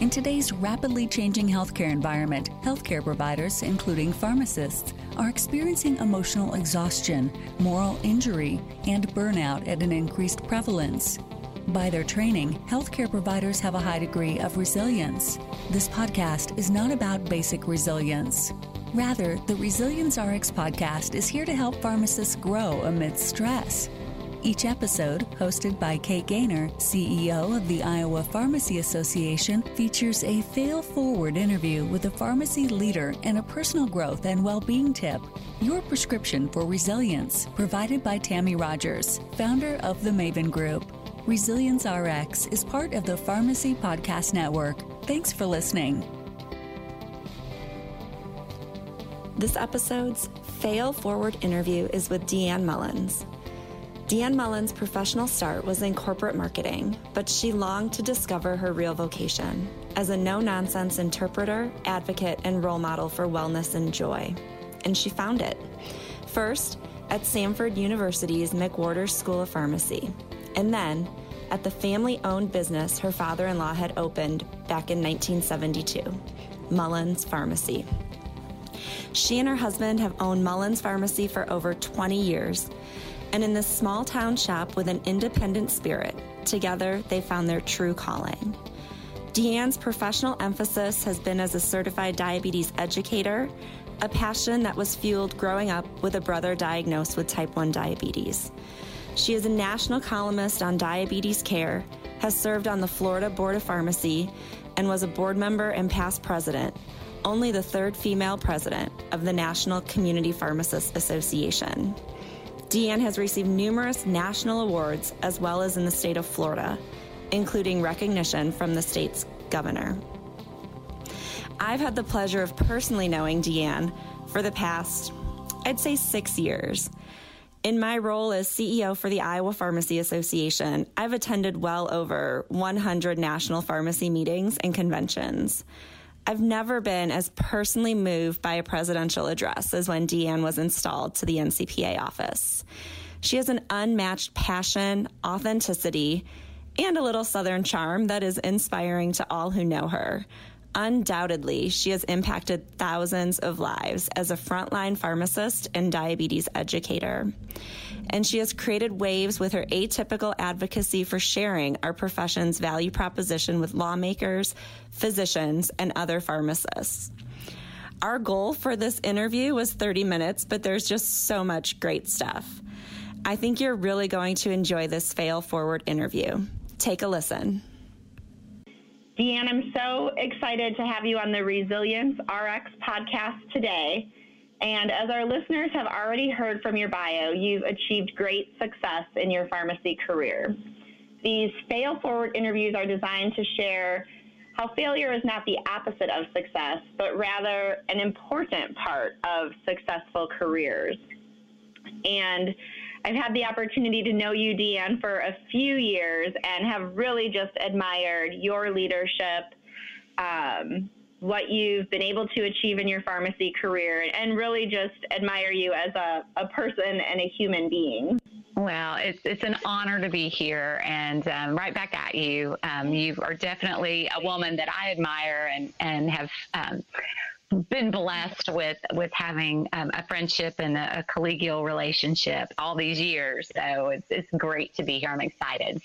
In today's rapidly changing healthcare environment, healthcare providers, including pharmacists, are experiencing emotional exhaustion, moral injury, and burnout at an increased prevalence. By their training, healthcare providers have a high degree of resilience. This podcast is not about basic resilience. Rather, the ResilienceRX podcast is here to help pharmacists grow amidst stress. Each episode, hosted by Kate Gainer, CEO of the Iowa Pharmacy Association, features a fail-forward interview with a pharmacy leader and a personal growth and well-being tip. Your prescription for resilience, provided by Tammy Rogers, founder of the Maven Group. ResilienceRX is part of the Pharmacy Podcast Network. Thanks for listening. This episode's Fail Forward interview is with DeAnn Mullins. DeAnn Mullins' professional start was in corporate marketing, but she longed to discover her real vocation as a no-nonsense interpreter, advocate, and role model for wellness and joy. And she found it. First, at Samford University's McWhorter School of Pharmacy. And then, at the family-owned business her father-in-law had opened back in 1972, Mullins Pharmacy. She and her husband have owned Mullins Pharmacy for over 20 years, and in this small-town shop with an independent spirit, together they found their true calling. DeAnn's professional emphasis has been as a certified diabetes educator, a passion that was fueled growing up with a brother diagnosed with type 1 diabetes. She is a national columnist on diabetes care, has served on the Florida Board of Pharmacy, and was a board member and past president, only the third female president of the National Community Pharmacists Association. DeAnn has received numerous national awards as well as in the state of Florida, including recognition from the state's governor. I've had the pleasure of personally knowing DeAnn for the past, I'd say, 6 years. In my role as CEO for the Iowa Pharmacy Association, I've attended well over 100 national pharmacy meetings and conventions. I've never been as personally moved by a presidential address as when DeAnn was installed to the NCPA office. She has an unmatched passion, authenticity, and a little Southern charm that is inspiring to all who know her. Undoubtedly, she has impacted thousands of lives as a frontline pharmacist and diabetes educator. And she has created waves with her atypical advocacy for sharing our profession's value proposition with lawmakers, physicians, and other pharmacists. Our goal for this interview was 30 minutes, but there's just so much great stuff. I think you're really going to enjoy this Fail Forward interview. Take a listen. DeAnn, I'm so excited to have you on the Resilience RX podcast today. And as our listeners have already heard from your bio, you've achieved great success in your pharmacy career. These fail-forward interviews are designed to share how failure is not the opposite of success, but rather an important part of successful careers. And I've had the opportunity to know you, DeAnn, for a few years and have really just admired your leadership, what you've been able to achieve in your pharmacy career, and really just admire you as a person and a human being. Well, it's an honor to be here and right back at you. You are definitely a woman that I admire and have been blessed with having a friendship and a collegial relationship all these years. So it's great to be here. I'm excited.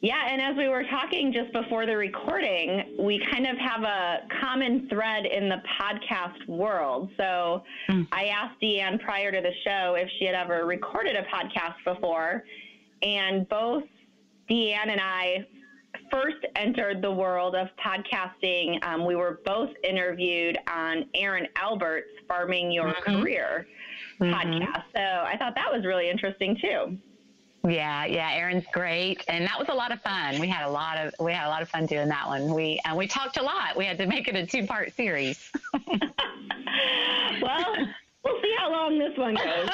Yeah, and as we were talking just before the recording, we kind of have a common thread in the podcast world. So I asked DeAnn prior to the show if she had ever recorded a podcast before, and both DeAnn and I first entered the world of podcasting. We were both interviewed on Aaron Albert's Farming Your Career podcast. So I thought that was really interesting too. Yeah. Aaron's great. And that was a lot of fun. We had a lot of fun doing that one. We talked a lot. We had to make it a 2-part series. Well, we'll see how long this one goes.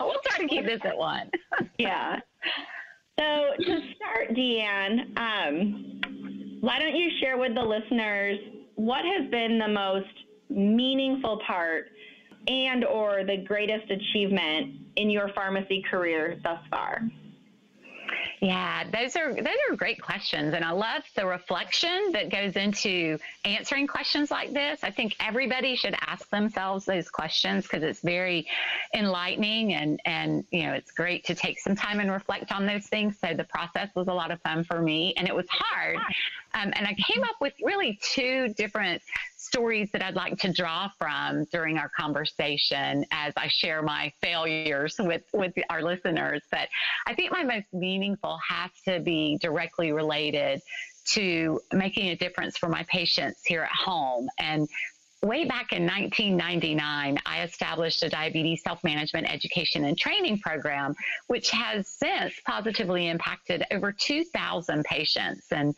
We'll try to keep this at one. Yeah. So to start, DeAnn, why don't you share with the listeners what has been the most meaningful part and or the greatest achievement in your pharmacy career thus far? Yeah, those are great questions. And I love the reflection that goes into answering questions like this. I think everybody should ask themselves those questions because it's very enlightening and you know, it's great to take some time and reflect on those things. So the process was a lot of fun for me and it was hard. And I came up with really two different stories that I'd like to draw from during our conversation as I share my failures with our listeners. But I think my most meaningful has to be directly related to making a difference for my patients here at home. And way back in 1999, I established a diabetes self-management education and training program, which has since positively impacted over 2,000 patients. And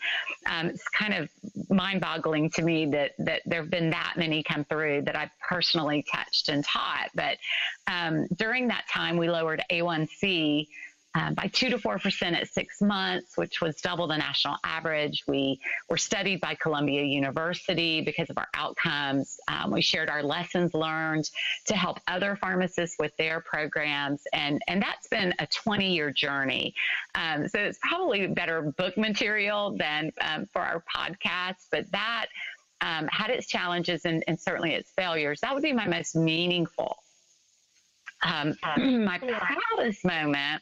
it's kind of mind-boggling to me that there have been that many come through that I've personally touched and taught. But during that time, we lowered A1C by 2 to 4% at 6 months, which was double the national average. We were studied by Columbia University because of our outcomes. We shared our lessons learned to help other pharmacists with their programs. And that's been a 20-year journey. So it's probably better book material than for our podcast, but that had its challenges and certainly its failures. That would be my most meaningful. My proudest moment,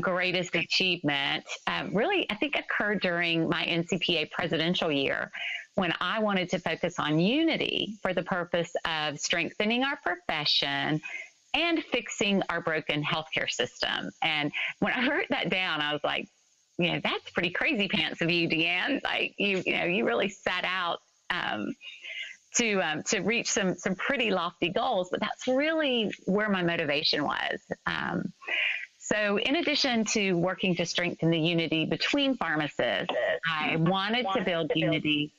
greatest achievement, really, I think occurred during my NCPA presidential year when I wanted to focus on unity for the purpose of strengthening our profession and fixing our broken healthcare system. And when I wrote that down, I was like, you know, that's pretty crazy pants of you, DeAnn. Like, you really set out, to reach some pretty lofty goals, but that's really where my motivation was. So in addition to working to strengthen the unity between pharmacists, I wanted to build unity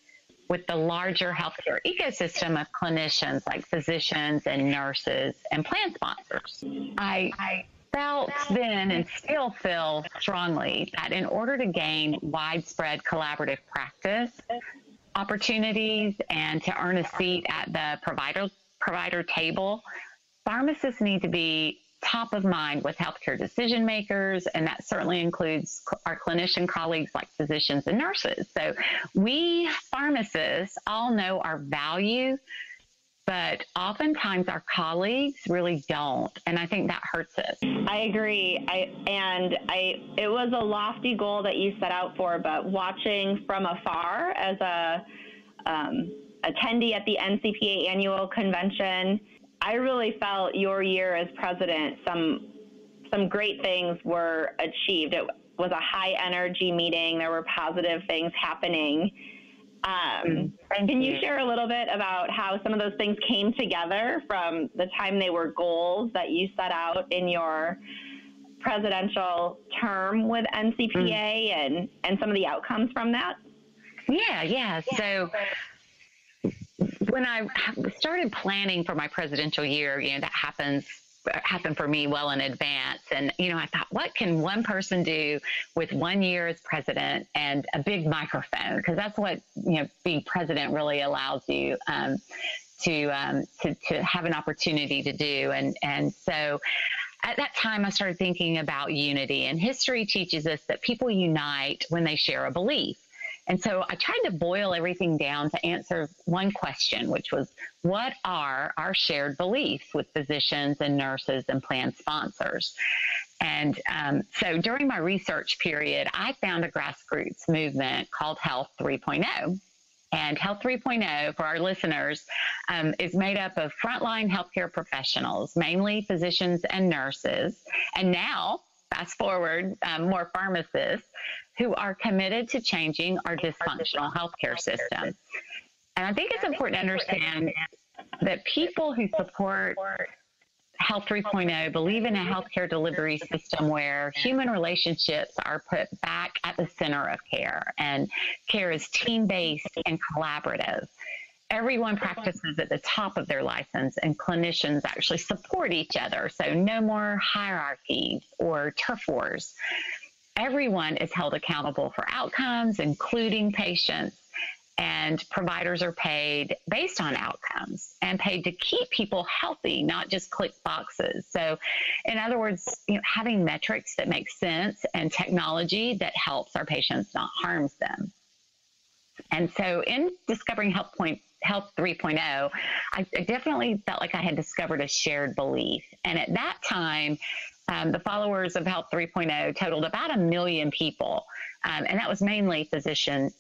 with the larger healthcare ecosystem of clinicians like physicians and nurses and plan sponsors. I felt then and still feel strongly that in order to gain widespread collaborative practice, opportunities and to earn a seat at the provider table, pharmacists need to be top of mind with healthcare decision makers, and that certainly includes our clinician colleagues like physicians and nurses. So we pharmacists all know our value, but oftentimes our colleagues really don't, and I think that hurts us. I agree, it was a lofty goal that you set out for, but watching from afar as a attendee at the NCPA annual convention, I really felt your year as president, some great things were achieved. It was a high energy meeting. There were positive things happening. Can you share a little bit about how some of those things came together from the time they were goals that you set out in your presidential term with NCPA and some of the outcomes from that? Yeah. So when I started planning for my presidential year, you know, that happened for me well in advance. And, you know, I thought, what can one person do with 1 year as president and a big microphone? Because that's what, you know, being president really allows you to have an opportunity to do. And so at that time, I started thinking about unity. And history teaches us that people unite when they share a belief. And so I tried to boil everything down to answer one question, which was, what are our shared beliefs with physicians and nurses and plan sponsors? And so during my research period, I found a grassroots movement called Health 3.0. And Health 3.0, for our listeners, is made up of frontline healthcare professionals, mainly physicians and nurses, and now, fast forward, more pharmacists who are committed to changing our dysfunctional healthcare system. And I think it's important to understand that people who support Health 3.0 believe in a healthcare delivery system where human relationships are put back at the center of care, and care is team-based and collaborative. Everyone practices at the top of their license, and clinicians actually support each other. So no more hierarchies or turf wars. Everyone is held accountable for outcomes, including patients. And providers are paid based on outcomes and paid to keep people healthy, not just click boxes. So in other words, you know, having metrics that make sense and technology that helps our patients, not harms them. And so in discovering Health 3.0, I definitely felt like I had discovered a shared belief. And at that time, the followers of Health 3.0 totaled about 1 million people. And that was mainly physicians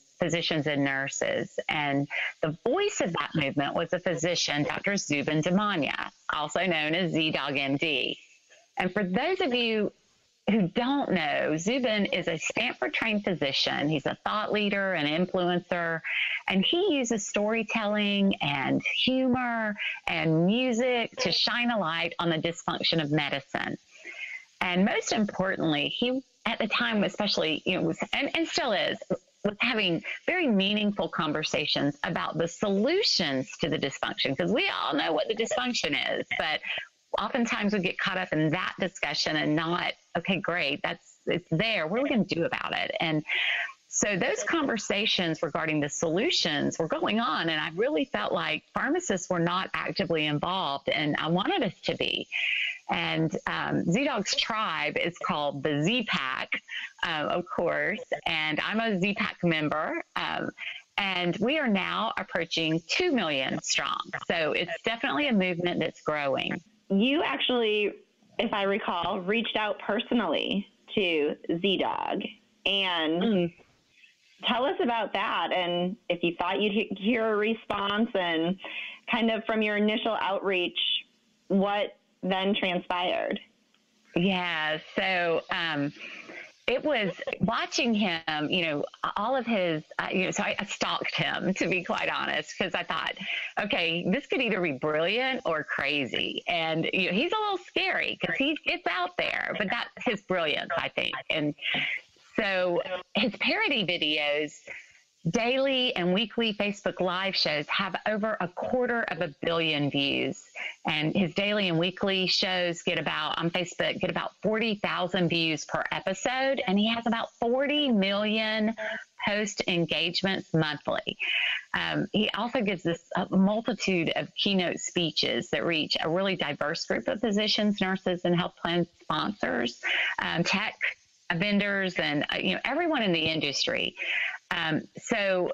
and nurses. And the voice of that movement was a physician, Dr. Zubin Damania, also known as Z-Dog MD. And for those of you who don't know, Zubin is a Stanford-trained physician. He's a thought leader, an influencer, and he uses storytelling and humor and music to shine a light on the dysfunction of medicine. And most importantly, he, at the time especially, you know, was, and still is, was having very meaningful conversations about the solutions to the dysfunction, because we all know what the dysfunction is, but oftentimes we get caught up in that discussion and not, okay, great, it's there. What are we going to do about it? And so those conversations regarding the solutions were going on, and I really felt like pharmacists were not actively involved, and I wanted us to be. And Z-Dog's tribe is called the ZPAC, of course, and I'm a ZPAC member. And we are now approaching 2 million strong. So it's definitely a movement that's growing. You actually, if I recall, reached out personally to Z-Dog. And tell us about that, and if you thought you'd hear a response, and kind of from your initial outreach, what then transpired? Yeah, so it was watching him, you know, all of his, you know, so I stalked him, to be quite honest, because I thought, okay, this could either be brilliant or crazy. And you know, he's a little scary because he gets out there, but that's his brilliance, I think. And so his parody videos, daily and weekly Facebook live shows have over 250 million views. And his daily and weekly shows get about, on Facebook, get about 40,000 views per episode. And he has about 40 million post engagements monthly. He also gives this multitude of keynote speeches that reach a really diverse group of physicians, nurses, and health plan sponsors, tech vendors, and you know, everyone in the industry. So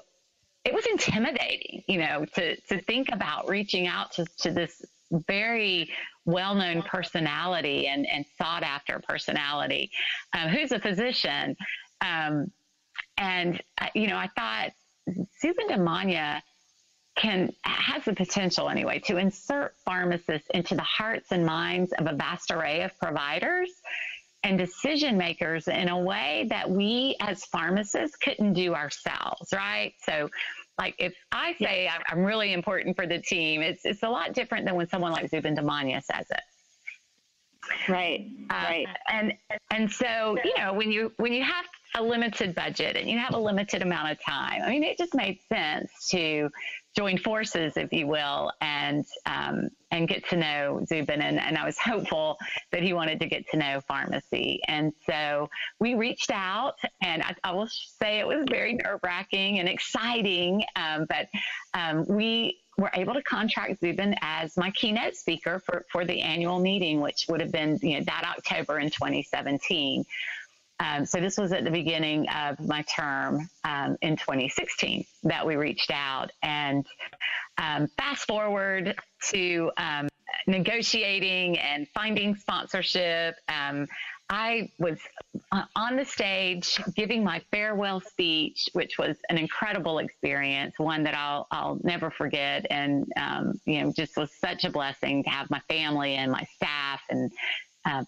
it was intimidating, you know, to think about reaching out to this very well-known personality and sought-after personality, who's a physician. And, you know, I thought Zubin Damania has the potential anyway to insert pharmacists into the hearts and minds of a vast array of providers and decision makers in a way that we as pharmacists couldn't do ourselves, right? So like if I say I'm really important for the team, it's a lot different than when someone like Zubin Damania says it. Right, right. And so, you know, when you have a limited budget and you have a limited amount of time, I mean, it just made sense to join forces, if you will, and get to know Zubin. And I was hopeful that he wanted to get to know pharmacy. And so we reached out, and I will say it was very nerve-wracking and exciting, but we were able to contract Zubin as my keynote speaker for the annual meeting, which would have been, you know, that October in 2017. So this was at the beginning of my term in 2016 that we reached out. And fast forward to negotiating and finding sponsorship. I was on the stage giving my farewell speech, which was an incredible experience, one that I'll never forget. And, you know, just was such a blessing to have my family and my staff and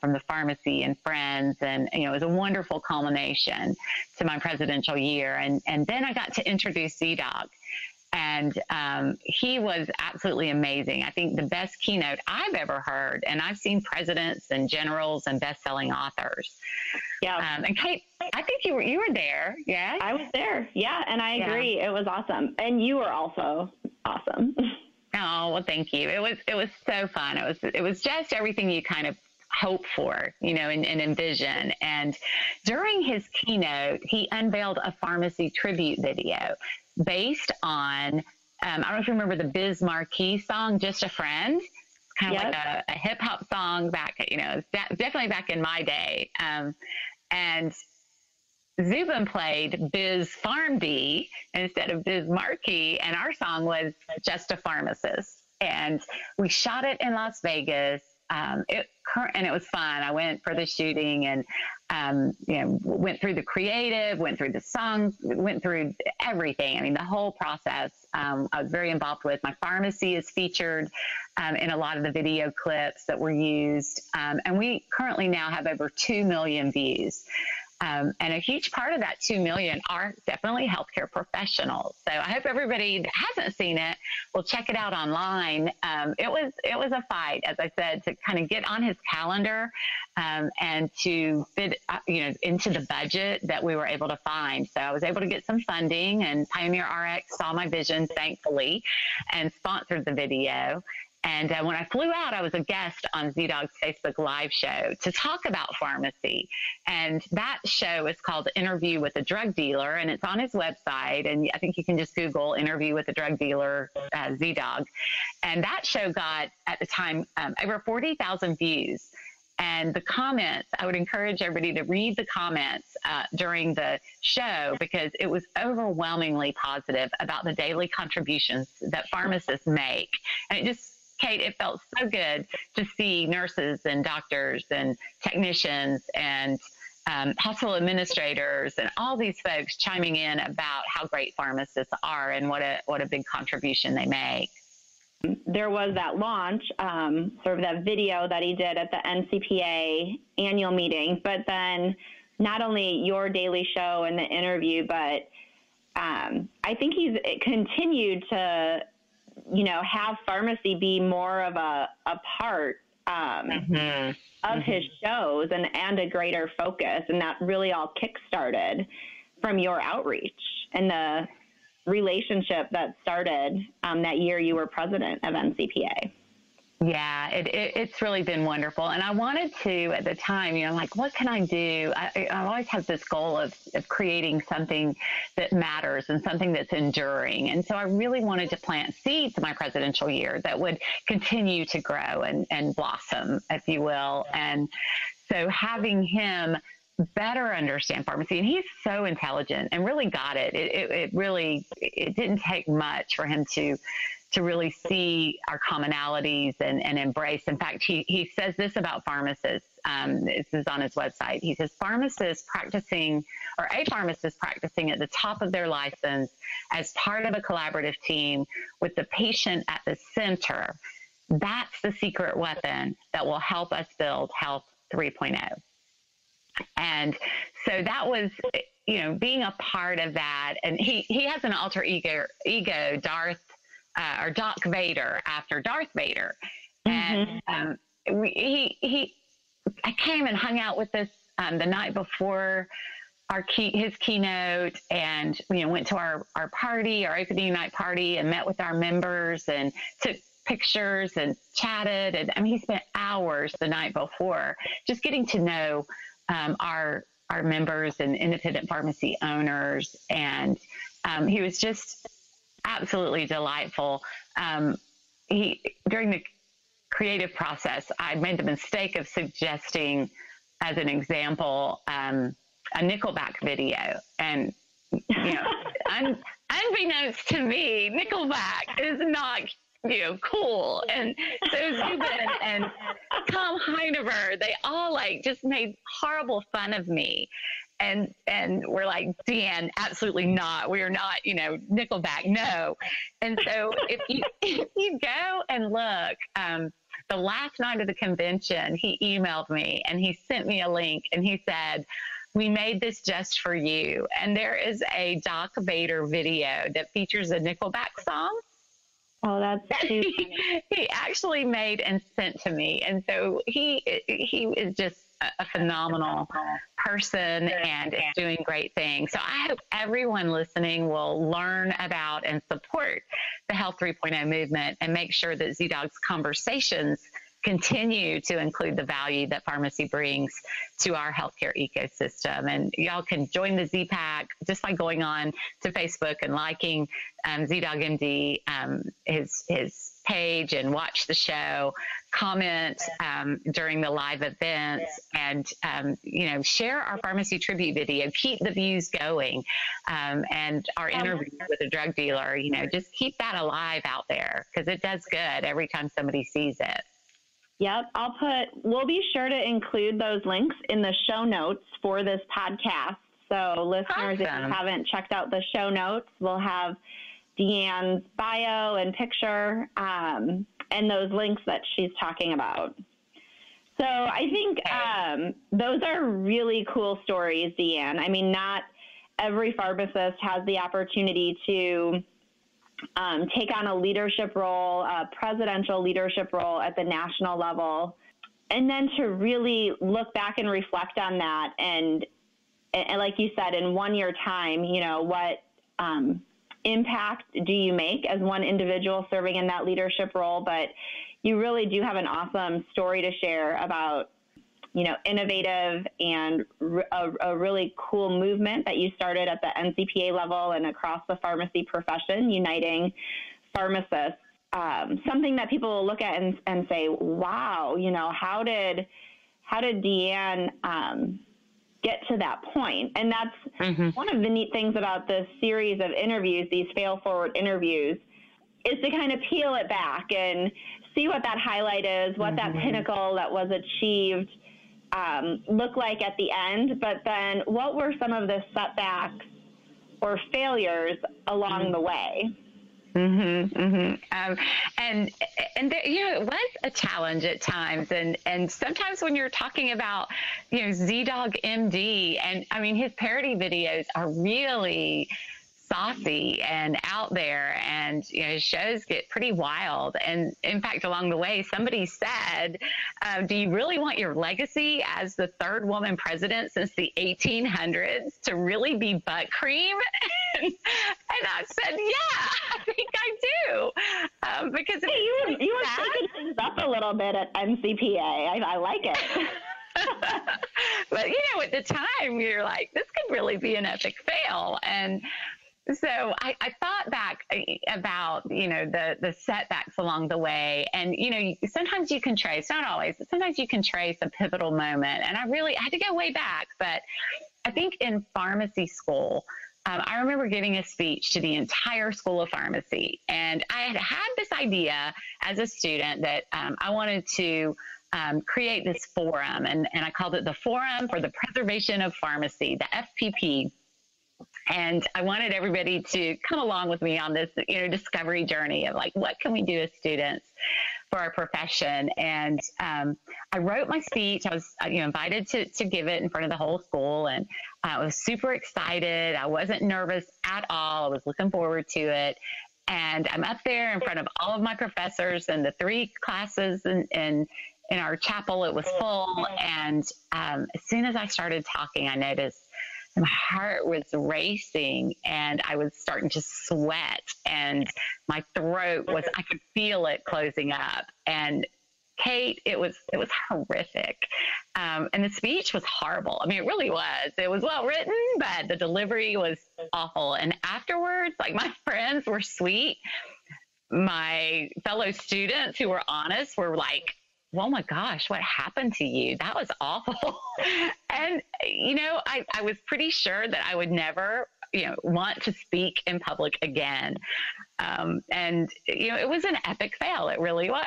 from the pharmacy and friends. And, you know, it was a wonderful culmination to my presidential year. And then I got to introduce Z-Dog, and he was absolutely amazing. I think the best keynote I've ever heard, and I've seen presidents and generals and best-selling authors. Yeah. And Kate, I think you were there. Yeah. I was there. Yeah. And I agree. Yeah. It was awesome. And you were also awesome. Oh, well, thank you. It was so fun. It was just everything you kind of hope for, you know, and envision. And during his keynote, he unveiled a pharmacy tribute video. based on, I don't know if you remember the Biz Markie song, Just a Friend. Kind of, yep, like a hip hop song back, you know, definitely back in my day. And Zubin played Biz PharmD instead of Biz Markie, and our song was Just a Pharmacist. And we shot it in Las Vegas. And it was fun. I went for the shooting and, you know, went through the creative, went through the songs, went through everything. I mean, the whole process. I was very involved with. My pharmacy is featured in a lot of the video clips that were used. And we currently now have over 2 million views. And a huge part of that 2 million are definitely healthcare professionals. So I hope everybody that hasn't seen it will check it out online. It was a fight, as I said, to kind of get on his calendar, and to fit, you know, into the budget that we were able to find. So I was able to get some funding, and Pioneer RX saw my vision, thankfully, and sponsored the video. And when I flew out, I was a guest on Z-Dog's Facebook Live show to talk about pharmacy. And that show is called Interview with a Drug Dealer, and it's on his website. And I think you can just Google Interview with a Drug Dealer, Z-Dog. And that show got, at the time, over 40,000 views. And the comments, I would encourage everybody to read the comments during the show, because it was overwhelmingly positive about the daily contributions that pharmacists make. And it just, Kate, it felt so good to see nurses and doctors and technicians and hospital administrators and all these folks chiming in about how great pharmacists are and what a big contribution they make. There was that launch, sort of that video that he did at the NCPA annual meeting, but then not only your daily show and the interview, but I think he's continued to, you know, have pharmacy be more of a part of his shows and a greater focus. And that really all kickstarted from your outreach and the relationship that started that year you were president of NCPA. Yeah, it's really been wonderful. And I wanted to, at the time, you know, like, what can I do? I always have this goal of creating something that matters and something that's enduring. And so I really wanted to plant seeds in my presidential year that would continue to grow and blossom, if you will. And so having him better understand pharmacy, and he's so intelligent and really got it. It didn't take much for him to really see our commonalities and embrace. In fact, he says this about pharmacists. This is on his website. He says, a pharmacist practicing at the top of their license as part of a collaborative team with the patient at the center. That's the secret weapon that will help us build Health 3.0. And so that was, you know, being a part of that. And he has an alter ego, Doc Vader, after Darth Vader. And I came and hung out with us the night before his keynote, and, you know, went to our party, our opening night party, and met with our members and took pictures and chatted. And I mean, he spent hours the night before just getting to know our members and independent pharmacy owners. And he was just absolutely delightful. During the creative process, I made the mistake of suggesting, as an example, a Nickelback video. And, you know, unbeknownst to me, Nickelback is not, you know, cool. And so Zubin and Tom Hinueber, they all just made horrible fun of me. And we're like, DeAnn, absolutely not. We are not, you know, Nickelback, no. And so if you go and look, the last night of the convention, he emailed me and he sent me a link and he said, "We made this just for you." And there is a Doc Vader video that features a Nickelback song. Oh, that's too funny. He actually made and sent to me. And so he is just a phenomenal person and is doing great things. So I hope everyone listening will learn about and support the Health 3.0 movement and make sure that Z-Dog's conversations continue to include the value that pharmacy brings to our healthcare ecosystem. And y'all can join the ZPAC just by going on to Facebook and liking ZDogMD, his page, and watch the show, comment during the live events, and share our Pharmacy Tribute video, keep the views going, and our interview with a drug dealer, just keep that alive out there, because it does good every time somebody sees it. Yep, we'll be sure to include those links in the show notes for this podcast. So listeners, awesome. If you haven't checked out the show notes, we'll have DeAnn's bio and picture, and those links that she's talking about. So I think those are really cool stories, DeAnn. I mean, not every pharmacist has the opportunity to take on a leadership role, a presidential leadership role at the national level, and then to really look back and reflect on that. And like you said, in 1 year time, what impact do you make as one individual serving in that leadership role? But you really do have an awesome story to share about, innovative and a really cool movement that you started at the NCPA level and across the pharmacy profession, uniting pharmacists. Something that people will look at and say, wow, how did DeAnn get to that point? And that's one of the neat things about this series of interviews, these fail-forward interviews, is to kind of peel it back and see what that highlight is, what that pinnacle that was achieved looked like at the end, but then what were some of the setbacks or failures along the way? And there, it was a challenge at times, and sometimes when you're talking about, ZDogMD, and I mean his parody videos are really saucy and out there, and his shows get pretty wild. And in fact, along the way, somebody said, do you really want your legacy as the third woman president since the 1800s to really be butt cream? And I said, yeah, I think I do. Because you were shaking things up a little bit at NCPA. I like it. But at the time you're like, this could really be an epic fail. And so I thought back about, the setbacks along the way, and, sometimes you can trace, not always, but sometimes you can trace a pivotal moment. And I had to go way back, but I think in pharmacy school, I remember giving a speech to the entire School of Pharmacy. And I had this idea as a student that I wanted to create this forum, and I called it the Forum for the Preservation of Pharmacy, the FPP. And I wanted everybody to come along with me on this, discovery journey of like, what can we do as students for our profession? And I wrote my speech. I was, invited to give it in front of the whole school, and I was super excited. I wasn't nervous at all. I was looking forward to it. And I'm up there in front of all of my professors and the three classes, and in our chapel, it was full. And as soon as I started talking, I noticed my heart was racing, and I was starting to sweat, and my throat was, I could feel it closing up. And Kate, it was horrific. And the speech was horrible. I mean, it really was. It was well written, but the delivery was awful. And afterwards, like, my friends were sweet. My fellow students who were honest were like, oh my gosh, what happened to you? That was awful. And, I was pretty sure that I would never, want to speak in public again. And, it was an epic fail. It really was.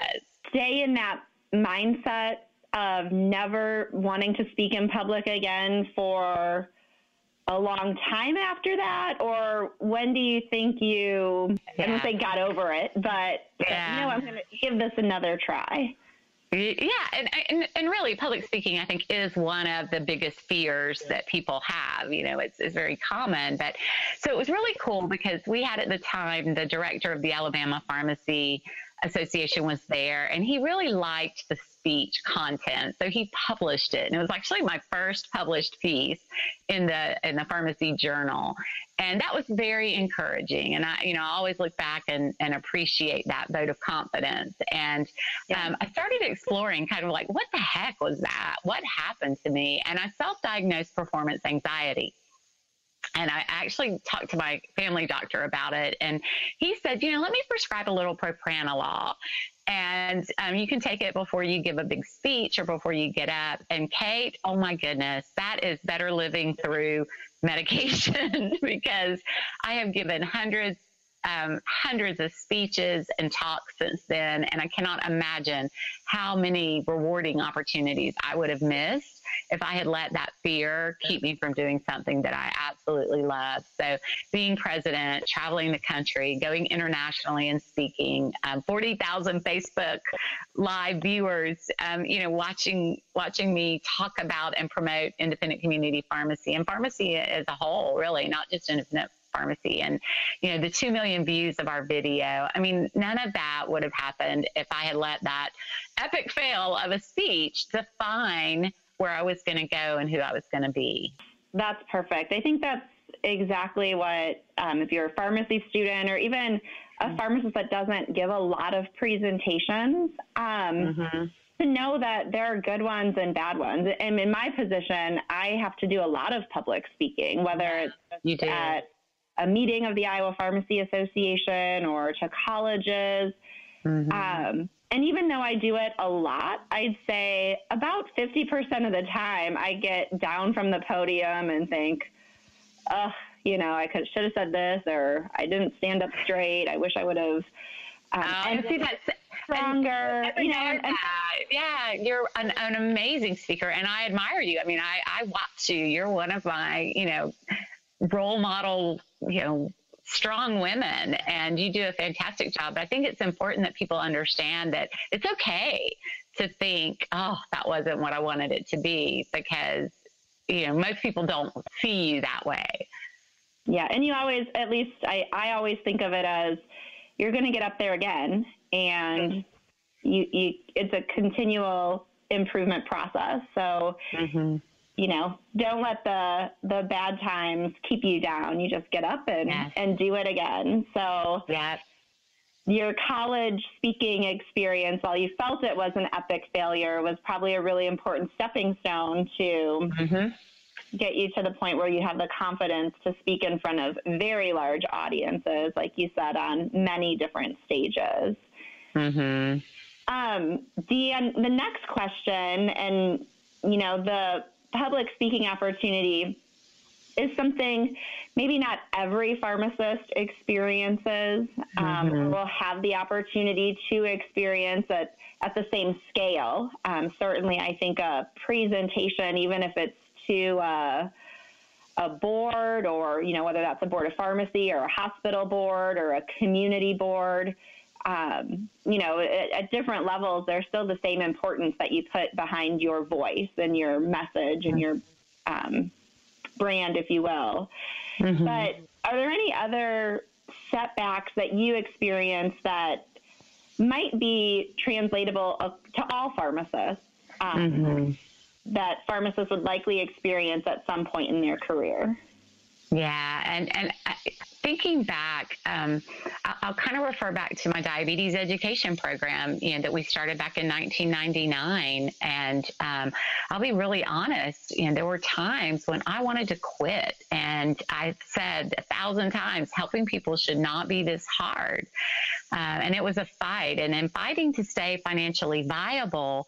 Stay in that mindset of never wanting to speak in public again for a long time after that? Or when do you think you, I don't think got over it, but I'm going to give this another try? Yeah. And really, public speaking, I think, is one of the biggest fears that people have. It's very common. But so it was really cool because we had at the time the director of the Alabama Pharmacy Association was there, and he really liked the speech content, so he published it, and it was actually my first published piece in the Pharmacy Journal, and that was very encouraging. And I always look back and appreciate that vote of confidence. And I started exploring kind of like, what the heck was that? What happened to me? And I self-diagnosed performance anxiety. And I actually talked to my family doctor about it. And he said, let me prescribe a little propranolol. And you can take it before you give a big speech or before you get up. And Kate, oh my goodness, that is better living through medication because I have given hundreds of speeches and talks since then. And I cannot imagine how many rewarding opportunities I would have missed if I had let that fear keep me from doing something that I absolutely love. So being president, traveling the country, going internationally and speaking, 40,000 Facebook live viewers, watching me talk about and promote independent community pharmacy and pharmacy as a whole, really, not just independent pharmacy. And, the 2 million views of our video, none of that would have happened if I had let that epic fail of a speech define where I was going to go and who I was going to be. That's perfect. I think that's exactly what, if you're a pharmacy student or even a pharmacist that doesn't give a lot of presentations, to know that there are good ones and bad ones. And in my position, I have to do a lot of public speaking, whether it's at a meeting of the Iowa Pharmacy Association or to colleges. And even though I do it a lot, I'd say about 50% of the time I get down from the podium and think, I should have said this, or I didn't stand up straight. I wish I would have. And see, that's stronger. You're an amazing speaker, and I admire you. I watch you. You're one of my, role model, strong women, and you do a fantastic job. But I think it's important that people understand that it's okay to think, that wasn't what I wanted it to be, because, most people don't see you that way. Yeah. And you always, at least I always think of it as you're going to get up there again, and you it's a continual improvement process. So, don't let the bad times keep you down. You just get up and do it again. So your college speaking experience, while you felt it was an epic failure, was probably a really important stepping stone to get you to the point where you have the confidence to speak in front of very large audiences, like you said, on many different stages. DeAnn, the next question, and, the public speaking opportunity is something maybe not every pharmacist experiences, will have the opportunity to experience it at the same scale. Certainly, I think a presentation, even if it's to a board or, whether that's a board of pharmacy or a hospital board or a community board, at different levels, there's still the same importance that you put behind your voice and your message and your brand, if you will. But are there any other setbacks that you experience that might be translatable to all pharmacists that pharmacists would likely experience at some point in their career? Yeah. And thinking back, I'll kind of refer back to my diabetes education program, that we started back in 1999. And I'll be really honest, there were times when I wanted to quit. And I said 1,000 times, helping people should not be this hard. And it was a fight. And in fighting to stay financially viable,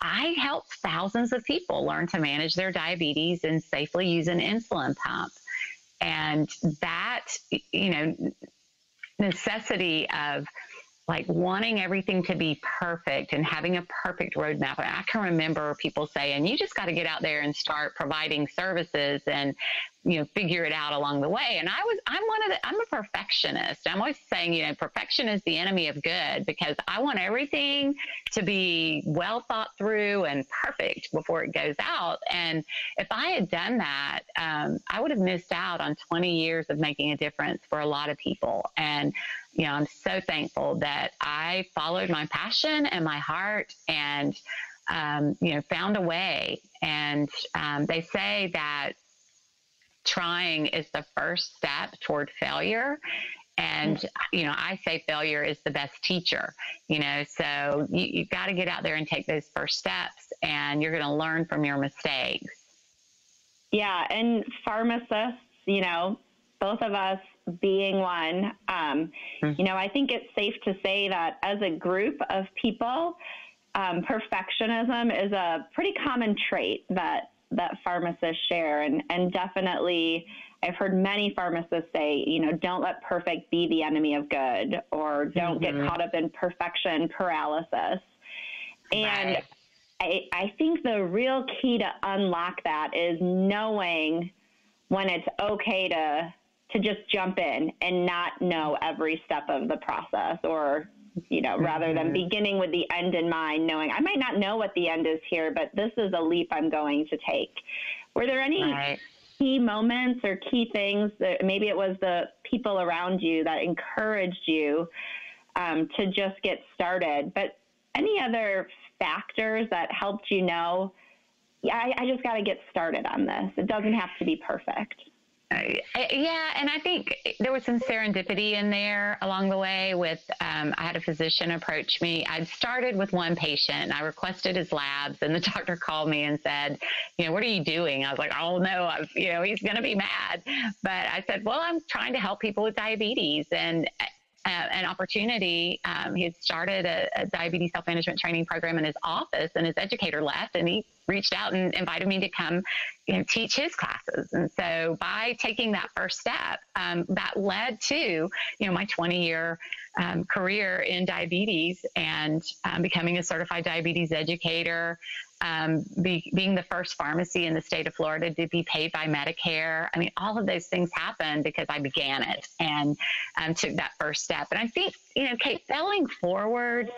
I helped thousands of people learn to manage their diabetes and safely use an insulin pump. And that, necessity of like wanting everything to be perfect and having a perfect roadmap. I can remember people saying, you just got to get out there and start providing services and figure it out along the way. And I'm a perfectionist. I'm always saying, perfection is the enemy of good, because I want everything to be well thought through and perfect before it goes out. And if I had done that, I would have missed out on 20 years of making a difference for a lot of people. And, I'm so thankful that I followed my passion and my heart and, found a way. And, they say that trying is the first step toward failure. And, I say failure is the best teacher, so you've got to get out there and take those first steps, and you're going to learn from your mistakes. Yeah. And pharmacists, both of us being one, I think it's safe to say that as a group of people, perfectionism is a pretty common trait that pharmacists share. And definitely, I've heard many pharmacists say, don't let perfect be the enemy of good, or don't get caught up in perfection paralysis. And I think the real key to unlock that is knowing when it's okay to just jump in and not know every step of the process, or, rather than beginning with the end in mind, knowing I might not know what the end is here, but this is a leap I'm going to take. Were there any key moments or key things that maybe it was the people around you that encouraged you to just get started, but any other factors that helped you know, I just got to get started on this. It doesn't have to be perfect. Yeah. And I think there was some serendipity in there along the way with, I had a physician approach me. I'd started with one patient. I requested his labs, and the doctor called me and said, what are you doing? I was like, oh no, he's going to be mad. But I said, well, I'm trying to help people with diabetes and an opportunity. He had started a diabetes self-management training program in his office, and his educator left, and he reached out and invited me to come teach his classes. And so by taking that first step, that led to, my 20-year career in diabetes and becoming a certified diabetes educator, being the first pharmacy in the state of Florida to be paid by Medicare. I mean, all of those things happened because I began it and took that first step. And I think, Kate, failing forward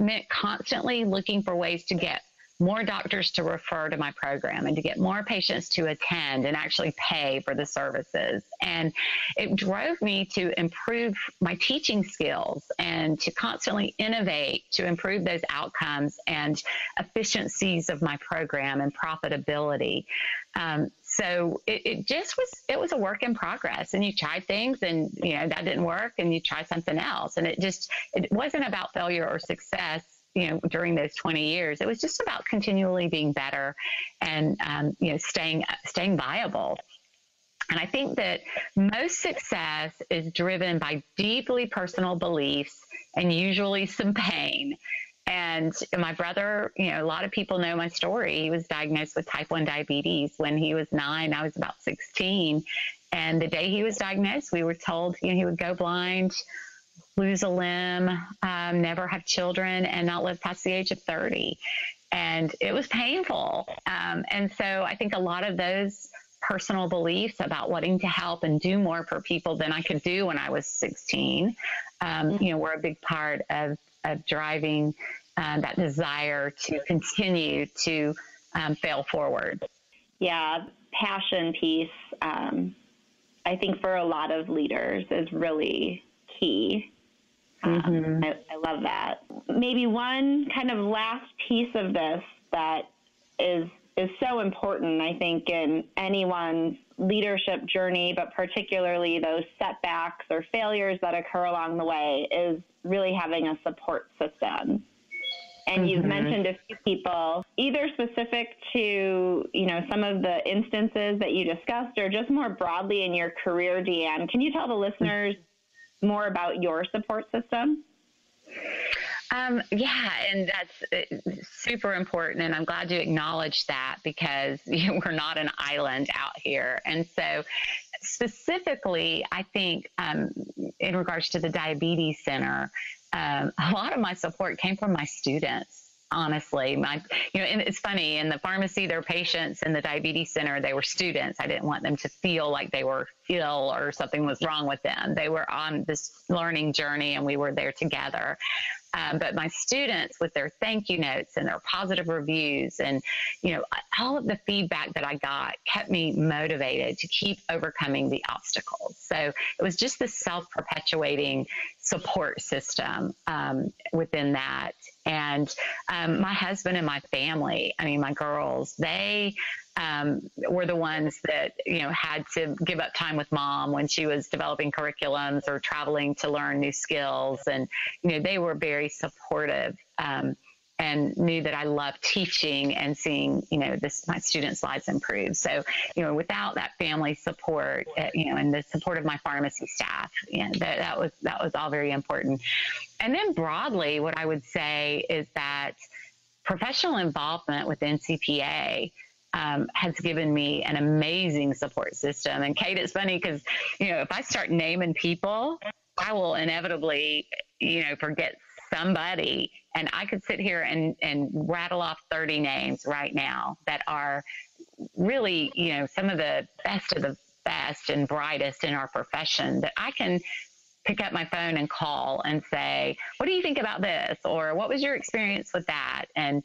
meant constantly looking for ways to get more doctors to refer to my program and to get more patients to attend and actually pay for the services. And it drove me to improve my teaching skills and to constantly innovate, to improve those outcomes and efficiencies of my program and profitability. So it just was, it was a work in progress, and you tried things and, that didn't work, and you tried something else. And it wasn't about failure or success. During those 20 years, it was just about continually being better and, staying viable. And I think that most success is driven by deeply personal beliefs and usually some pain. And my brother, a lot of people know my story. He was diagnosed with type 1 diabetes when he was 9. I was about 16. And the day he was diagnosed, we were told, he would go blind, lose a limb, never have children, and not live past the age of 30. And it was painful. And so I think a lot of those personal beliefs about wanting to help and do more for people than I could do when I was 16, were a big part of driving that desire to continue to fail forward. Yeah, passion piece, I think for a lot of leaders is really key. I love that. Maybe one kind of last piece of this that is so important, I think, in anyone's leadership journey, but particularly those setbacks or failures that occur along the way, is really having a support system. And you've mentioned a few people, either specific to, some of the instances that you discussed, or just more broadly in your career, DeAnn. Can you tell the listeners more about your support system? Yeah, and that's super important. And I'm glad you acknowledged that, because we're not an island out here. And so specifically, I think in regards to the Diabetes Center, a lot of my support came from my students. honestly. And it's funny, in the pharmacy, their patients, in the diabetes center, they were students. I didn't want them to feel like they were ill or something was wrong with them. They were on this learning journey and we were there together. But my students, with their thank you notes and their positive reviews and, all of the feedback that I got kept me motivated to keep overcoming the obstacles. So it was just this self-perpetuating support system within that. And my husband and my family, my girls, they were the ones that, had to give up time with mom when she was developing curriculums or traveling to learn new skills. And, they were very supportive and knew that I loved teaching and seeing, my students' lives improve. So, without that family support, and the support of my pharmacy staff, that was all very important. And then broadly, what I would say is that professional involvement within CPA has given me an amazing support system. And Kate, it's funny because, if I start naming people, I will inevitably, forget somebody. And I could sit here and rattle off 30 names right now that are really, some of the best and brightest in our profession that I can pick up my phone and call and say, what do you think about this? Or what was your experience with that? And,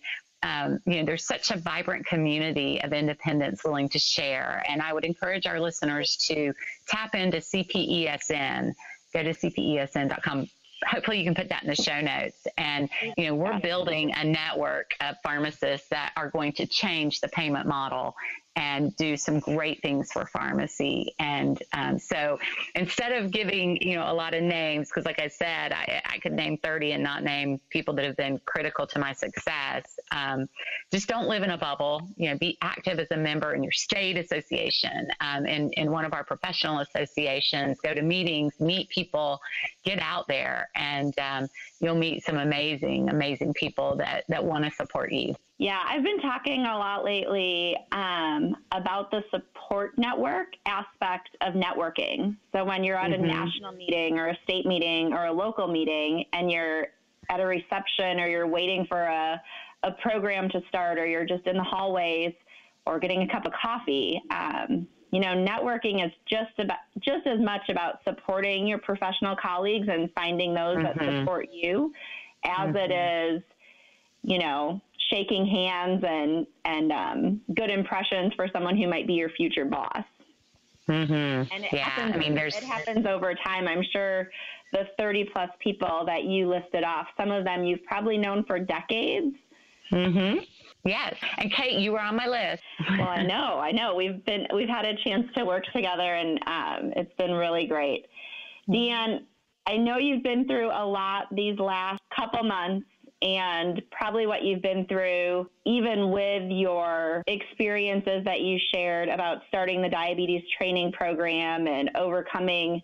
there's such a vibrant community of independents willing to share. And I would encourage our listeners to tap into CPESN, go to CPESN.com. Hopefully you can put that in the show notes. And, we're building a network of pharmacists that are going to change the payment model and do some great things for pharmacy. And so instead of giving, a lot of names, because like I said, I could name 30 and not name people that have been critical to my success. Just don't live in a bubble, be active as a member in your state association, in one of our professional associations, go to meetings, meet people, get out there, and you'll meet some amazing, amazing people that want to support you. Yeah, I've been talking a lot lately about the support network aspect of networking. So when you're at mm-hmm. a national meeting or a state meeting or a local meeting and you're at a reception or you're waiting for a program to start, or you're just in the hallways or getting a cup of coffee, networking is just as much about supporting your professional colleagues and finding those mm-hmm. that support you as mm-hmm. it is, shaking hands and good impressions for someone who might be your future boss. Mm-hmm. And it happens over time. I'm sure the 30 plus people that you listed off, some of them you've probably known for decades. Mm-hmm. Yes. And Kate, you were on my list. Well, I know we've had a chance to work together and, it's been really great. DeAnn, I know you've been through a lot these last couple months, and probably what you've been through, even with your experiences that you shared about starting the diabetes training program and overcoming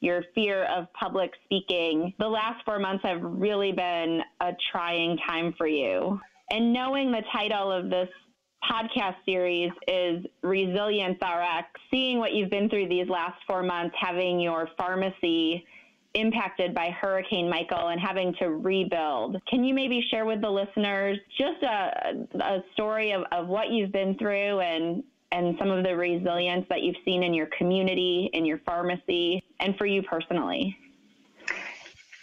your fear of public speaking. The last 4 months have really been a trying time for you. And knowing the title of this podcast series is Resilience RX, seeing what you've been through these last 4 months, having your pharmacy impacted by Hurricane Michael and having to rebuild. Can you maybe share with the listeners just a story of what you've been through and some of the resilience that you've seen in your community, in your pharmacy, and for you personally?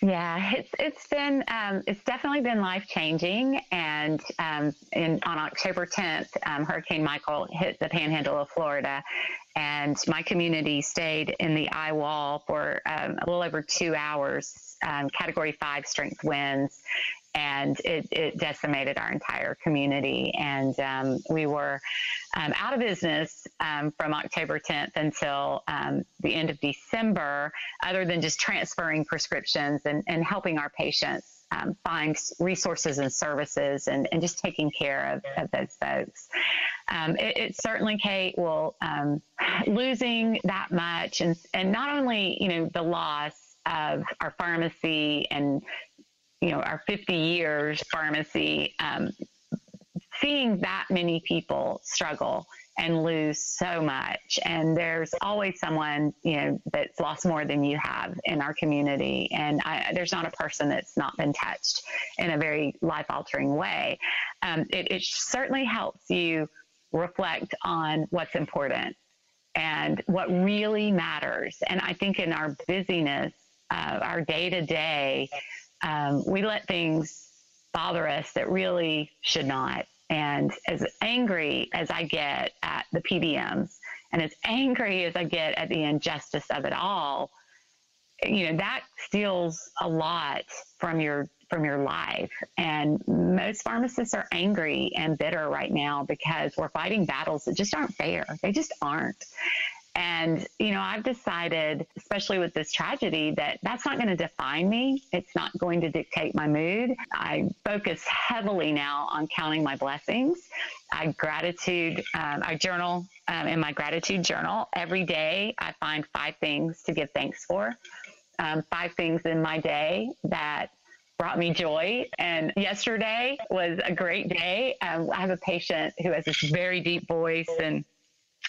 Yeah, it's definitely been life-changing. And on October 10th, Hurricane Michael hit the panhandle of Florida, and my community stayed in the eye wall for a little over 2 hours, category 5 strength winds, and it decimated our entire community. And we were out of business from October 10th until the end of December, other than just transferring prescriptions and helping our patients find resources and services and just taking care of those folks. It certainly, Kate, will losing that much and not only, the loss of our pharmacy and, our 50 years pharmacy seeing that many people struggle and lose so much. And there's always someone, you know, that's lost more than you have in our community. And there's not a person that's not been touched in a very life-altering way. It certainly helps you reflect on what's important and what really matters. And I think in our busyness, our day-to-day, we let things bother us that really should not. And as angry as I get at the PBMs and as angry as I get at the injustice of it all, you know, that steals a lot from your life. And most pharmacists are angry and bitter right now because we're fighting battles that just aren't fair. They just aren't. And, you know, I've decided, especially with this tragedy, that that's not going to define me. It's not going to dictate my mood. I focus heavily now on counting my blessings. I journal in my gratitude journal. Every day I find 5 things to give thanks for, 5 things in my day that brought me joy. And yesterday was a great day. I have a patient who has this very deep voice, and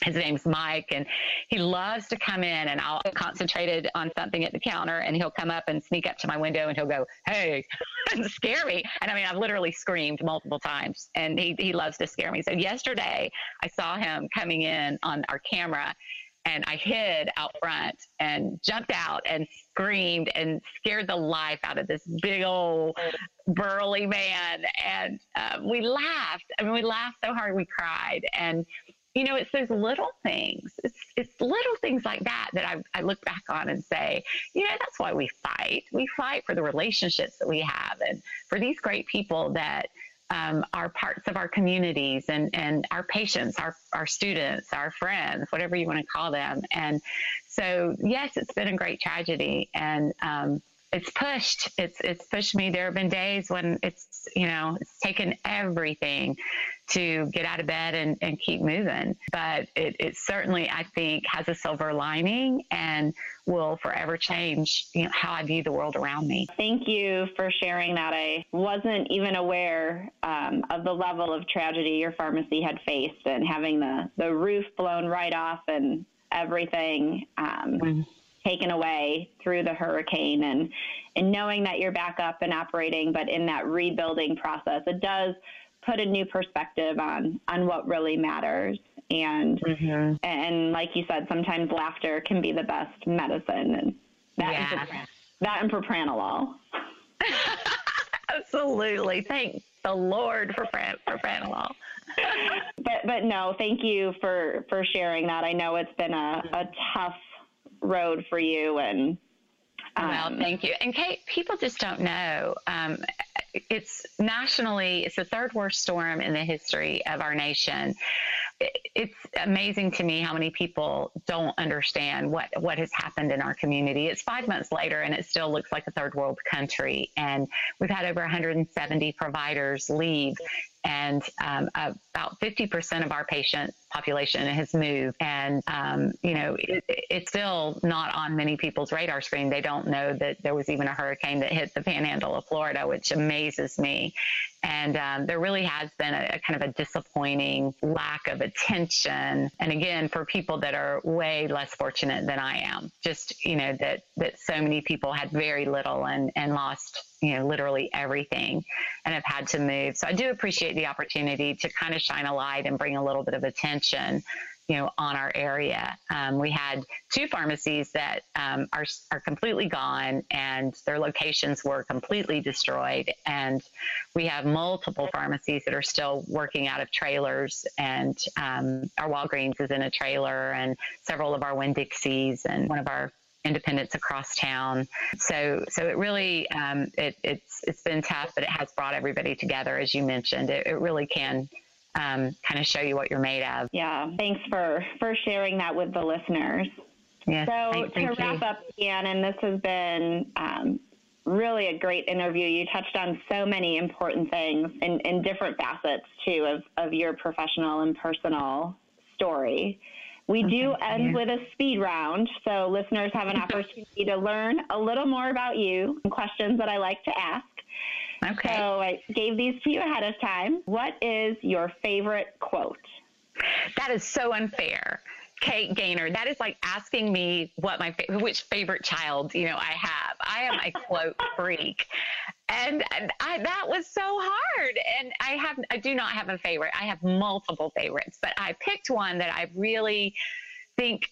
his name's Mike, and he loves to come in, and I'll concentrated on something at the counter, and he'll come up and sneak up to my window, and he'll go, "Hey," and scare me. And I mean, I've literally screamed multiple times, and he loves to scare me. So yesterday I saw him coming in on our camera, and I hid out front and jumped out and screamed and scared the life out of this big old burly man. And we laughed. I mean, we laughed so hard we cried. And you know, it's those little things. It's little things like that that I look back on and say, you know, that's why we fight. We fight for the relationships that we have and for these great people that are parts of our communities and our patients, our students, our friends, whatever you want to call them. And so, yes, it's been a great tragedy, and it's pushed. It's pushed me. There have been days when it's, you know, it's taken everything to get out of bed and keep moving. But it certainly, I think, has a silver lining and will forever change, you know, how I view the world around me. Thank you for sharing that. I wasn't even aware of the level of tragedy your pharmacy had faced, and having the roof blown right off and everything taken away through the hurricane, and knowing that you're back up and operating, but in that rebuilding process, it does put a new perspective on what really matters. And, and like you said, sometimes laughter can be the best medicine, and that and propranolol. Absolutely. Thank the Lord for propranolol. but no, thank you for sharing that. I know it's been a tough road for you, and well, thank you. And Kate, people just don't know. It's nationally, it's the third worst storm in the history of our nation. It's amazing to me how many people don't understand what has happened in our community. It's 5 months later, and it still looks like a third world country. And we've had over 170 providers leave, and about 50% of our patient population has moved. And, you know, it's still not on many people's radar screen. They don't know that there was even a hurricane that hit the panhandle of Florida, which amazes me. And there really has been a kind of a disappointing lack of attention. And again, for people that are way less fortunate than I am, just, you know, that so many people had very little and lost, you know, literally everything and have had to move. So I do appreciate the opportunity to kind of shine a light and bring a little bit of attention, you know, on our area. We had 2 pharmacies that are completely gone, and their locations were completely destroyed. And we have multiple pharmacies that are still working out of trailers, and our Walgreens is in a trailer, and several of our Winn-Dixie's, and one of our independents across town. So it really, it's been tough, but it has brought everybody together. As you mentioned, it really can kind of show you what you're made of. Yeah. Thanks for sharing that with the listeners. Yeah. So to wrap up, DeAnn, and this has been really a great interview. You touched on so many important things in different facets too of your professional and personal story. We do end with a speed round, so listeners have an opportunity to learn a little more about you, and questions that I like to ask. Okay. So I gave these to you ahead of time. What is your favorite quote? That is so unfair, Kate Gainer. That is like asking me what my which favorite child, you know, I have. I am a quote freak. And that was so hard. And I do not have a favorite. I have multiple favorites, but I picked one that I really think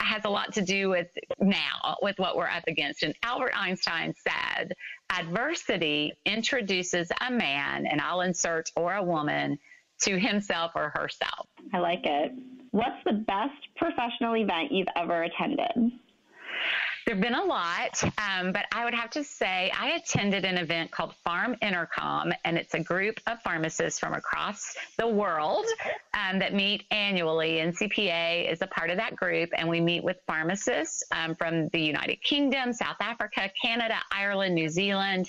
has a lot to do with now, with what we're up against. And Albert Einstein said, adversity introduces a man, and I'll insert, or a woman, to himself or herself. I like it. What's the best professional event you've ever attended? There have been a lot, but I would have to say I attended an event called FarmaIntercom, and it's a group of pharmacists from across the world that meet annually, and CPA is a part of that group, and we meet with pharmacists from the United Kingdom, South Africa, Canada, Ireland, New Zealand,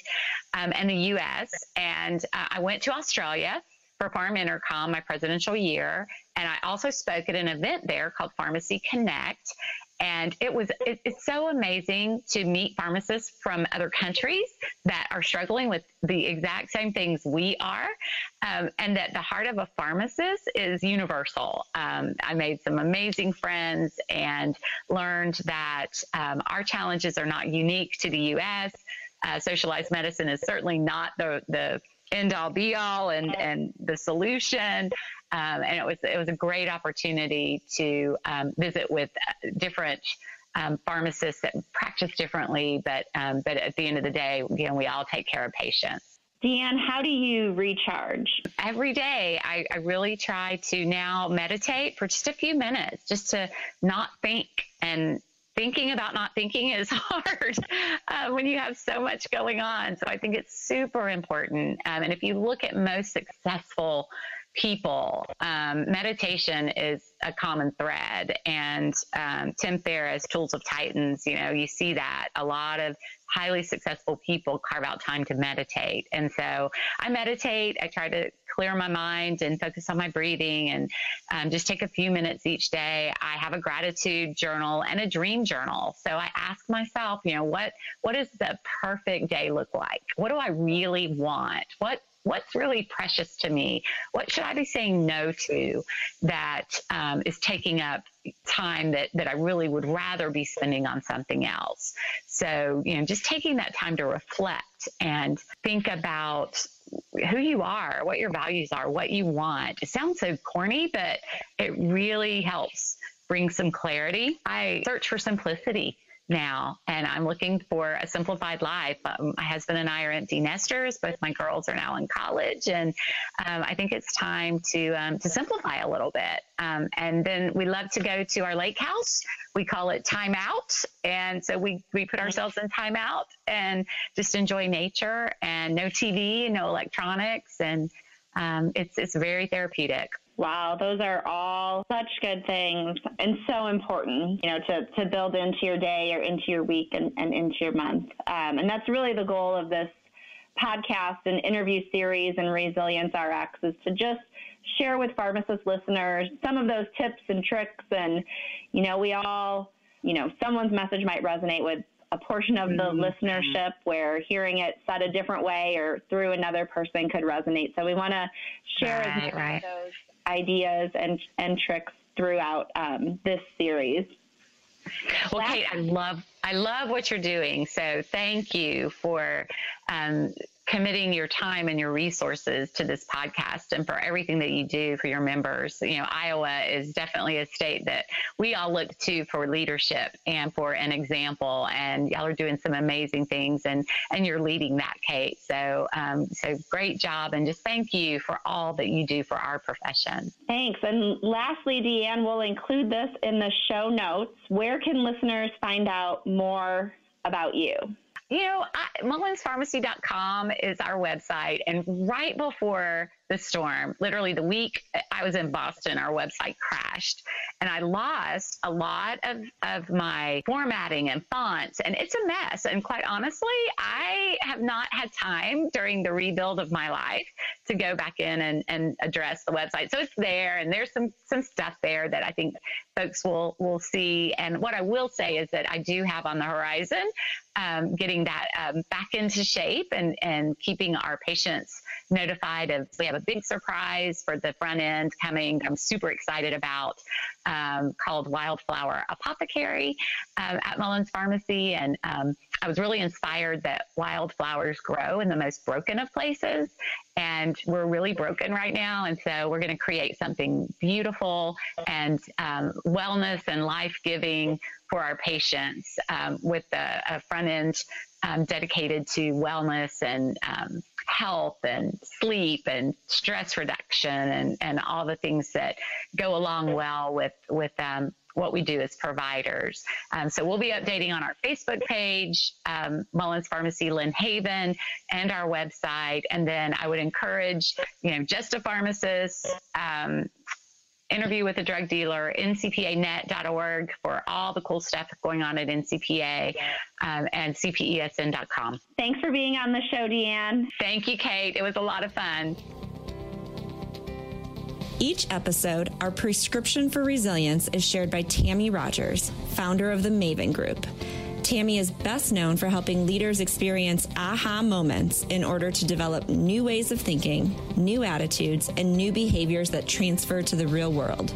and the U.S., and I went to Australia for FarmaIntercom, my presidential year, and I also spoke at an event there called Pharmacy Connect. And it's so amazing to meet pharmacists from other countries that are struggling with the exact same things we are, and that the heart of a pharmacist is universal. I made some amazing friends and learned that our challenges are not unique to the U.S. Socialized medicine is certainly not the end-all, be-all and the solution. And it was a great opportunity to visit with different pharmacists that practice differently, but at the end of the day, you know, we all take care of patients. DeAnn, how do you recharge? Every day, I really try to now meditate for just a few minutes, just to not think, and thinking about not thinking is hard when you have so much going on. So I think it's super important. And if you look at most successful people, meditation is a common thread. And Tim Ferriss, Tools of Titans, you know, you see that a lot of highly successful people carve out time to meditate. And so I meditate, I try to clear my mind and focus on my breathing, and just take a few minutes each day. I have a gratitude journal and a dream journal. So I ask myself, you know, what does the perfect day look like? What do I really want? What's really precious to me? What should I be saying no to that is taking up time that I really would rather be spending on something else? So, you know, just taking that time to reflect and think about who you are, what your values are, what you want. It sounds so corny, but it really helps bring some clarity. I search for simplicity now, and I'm looking for a simplified life. My husband and I are empty nesters. Both my girls are now in college, and I think it's time to simplify a little bit. And then we love to go to our lake house. We call it time out, and so we put ourselves in time out and just enjoy nature, and no TV, no electronics, and it's very therapeutic. Wow, those are all such good things and so important, you know, to build into your day or into your week and into your month. And that's really the goal of this podcast and interview series and ResilienceRX, is to just share with pharmacist listeners some of those tips and tricks. And, you know, we all, you know, someone's message might resonate with a portion of the listenership, where hearing it said a different way or through another person could resonate. So we want to share as many of those ideas and tricks throughout this series. Well, Kate, I love what you're doing. So thank you for committing your time and your resources to this podcast, and for everything that you do for your members. You know, Iowa is definitely a state that we all look to for leadership and for an example, and y'all are doing some amazing things, and you're leading that, Kate. So, so great job, and just thank you for all that you do for our profession. Thanks. And lastly, DeAnn, we'll include this in the show notes. Where can listeners find out more about you? You know, MullinsPharmacy.com is our website, and right before the storm, literally the week I was in Boston, our website crashed, and I lost a lot of my formatting and fonts, and it's a mess. And quite honestly, I have not had time during the rebuild of my life to go back in and address the website. So it's there, and there's some stuff there that I think folks will see. And what I will say is that I do have on the horizon getting that back into shape and keeping our patients notified of. We have a big surprise for the front end coming. I'm super excited about called Wildflower Apothecary at Mullins Pharmacy, and I was really inspired that wildflowers grow in the most broken of places, and we're really broken right now. And so we're going to create something beautiful and wellness and life-giving for our patients with a front end dedicated to wellness and health and sleep and stress reduction and all the things that go along well with what we do as providers. So we'll be updating on our Facebook page, Mullins Pharmacy Lynn Haven, and our website. And then I would encourage, just a pharmacist, interview with a drug dealer, ncpanet.org for all the cool stuff going on at NCPA, and cpesn.com. Thanks for being on the show, DeAnn. Thank you, Kate. It was a lot of fun. Each episode, our prescription for resilience is shared by Tammy Rogers, founder of the Maven Group. Tammy is best known for helping leaders experience aha moments in order to develop new ways of thinking, new attitudes, and new behaviors that transfer to the real world.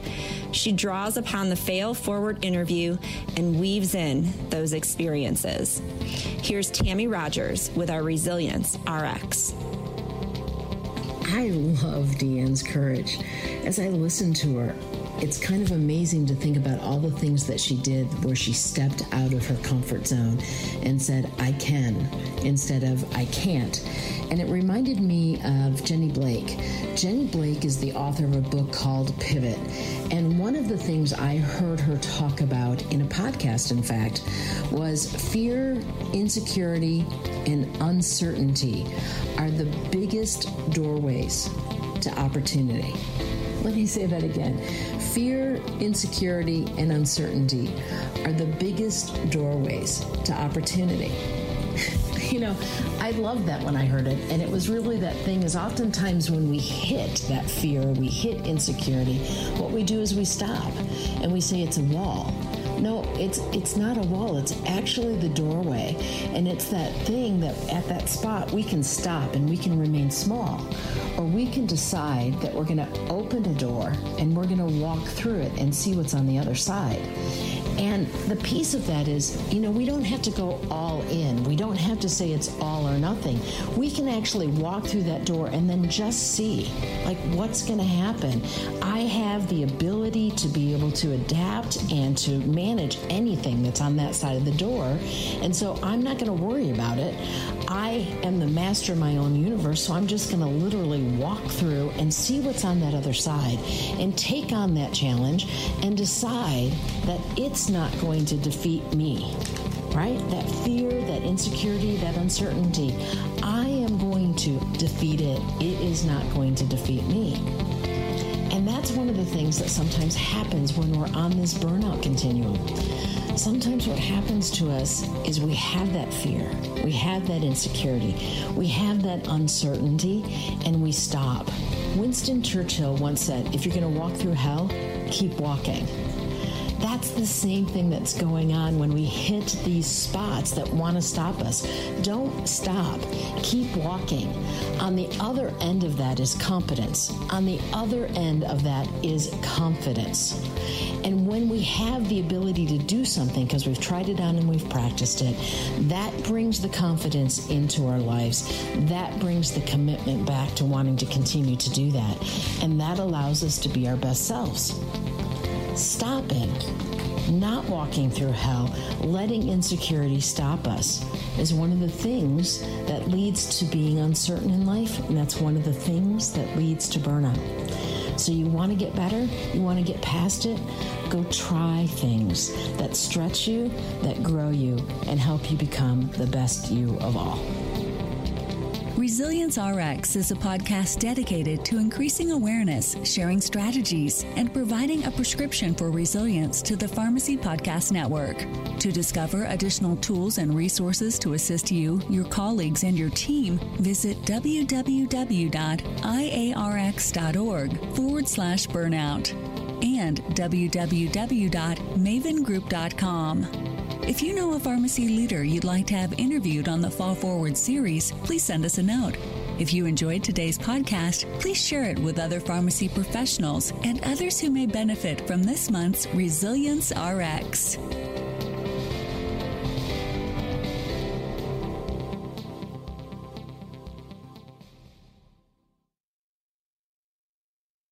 She draws upon the fail-forward interview and weaves in those experiences. Here's Tammy Rogers with our Resilience RX. I love DeAnn's courage. As I listen to her, it's kind of amazing to think about all the things that she did where she stepped out of her comfort zone and said, I can, instead of I can't. And it reminded me of Jenny Blake. Jenny Blake is the author of a book called Pivot. And one of the things I heard her talk about in a podcast, in fact, was fear, insecurity, and uncertainty are the biggest doorways to opportunity. Let me say that again. Fear, insecurity, and uncertainty are the biggest doorways to opportunity. I loved that when I heard it. And it was really that thing is oftentimes when we hit that fear, we hit insecurity, what we do is we stop and we say it's a wall. No, it's not a wall. It's actually the doorway. And it's that thing that at that spot we can stop and we can remain small, or we can decide that we're going to open a door and we're going to walk through it and see what's on the other side. And the piece of that is, we don't have to go all in. We don't have to say it's all or nothing. We can actually walk through that door and then just see, what's going to happen. I have the ability to be able to adapt and to manage anything that's on that side of the door. And so I'm not going to worry about it. I am the master of my own universe, so I'm just going to literally walk through and see what's on that other side and take on that challenge and decide that it's not going to defeat me, right? That fear, that insecurity, that uncertainty, I am going to defeat it. It is not going to defeat me. And that's one of the things that sometimes happens when we're on this burnout continuum. Sometimes what happens to us is we have that fear, we have that insecurity, we have that uncertainty, and we stop. Winston Churchill once said, if you're going to walk through hell, keep walking. That's the same thing that's going on when we hit these spots that want to stop us. Don't stop. Keep walking. On the other end of that is competence. On the other end of that is confidence. And when we have the ability to do something because we've tried it on and we've practiced it, that brings the confidence into our lives. That brings the commitment back to wanting to continue to do that. And that allows us to be our best selves. Stopping, not walking through hell, letting insecurity stop us is one of the things that leads to being uncertain in life, and that's one of the things that leads to burnout. So you want to get better, you want to get past it, go try things that stretch you, that grow you, and help you become the best you of all. ResilienceRX is a podcast dedicated to increasing awareness, sharing strategies, and providing a prescription for resilience to the Pharmacy Podcast Network. To discover additional tools and resources to assist you, your colleagues, and your team, visit www.iarx.org/burnout and www.mavengroup.com. If you know a pharmacy leader you'd like to have interviewed on the Fall Forward series, please send us a note. If you enjoyed today's podcast, please share it with other pharmacy professionals and others who may benefit from this month's Resilience RX.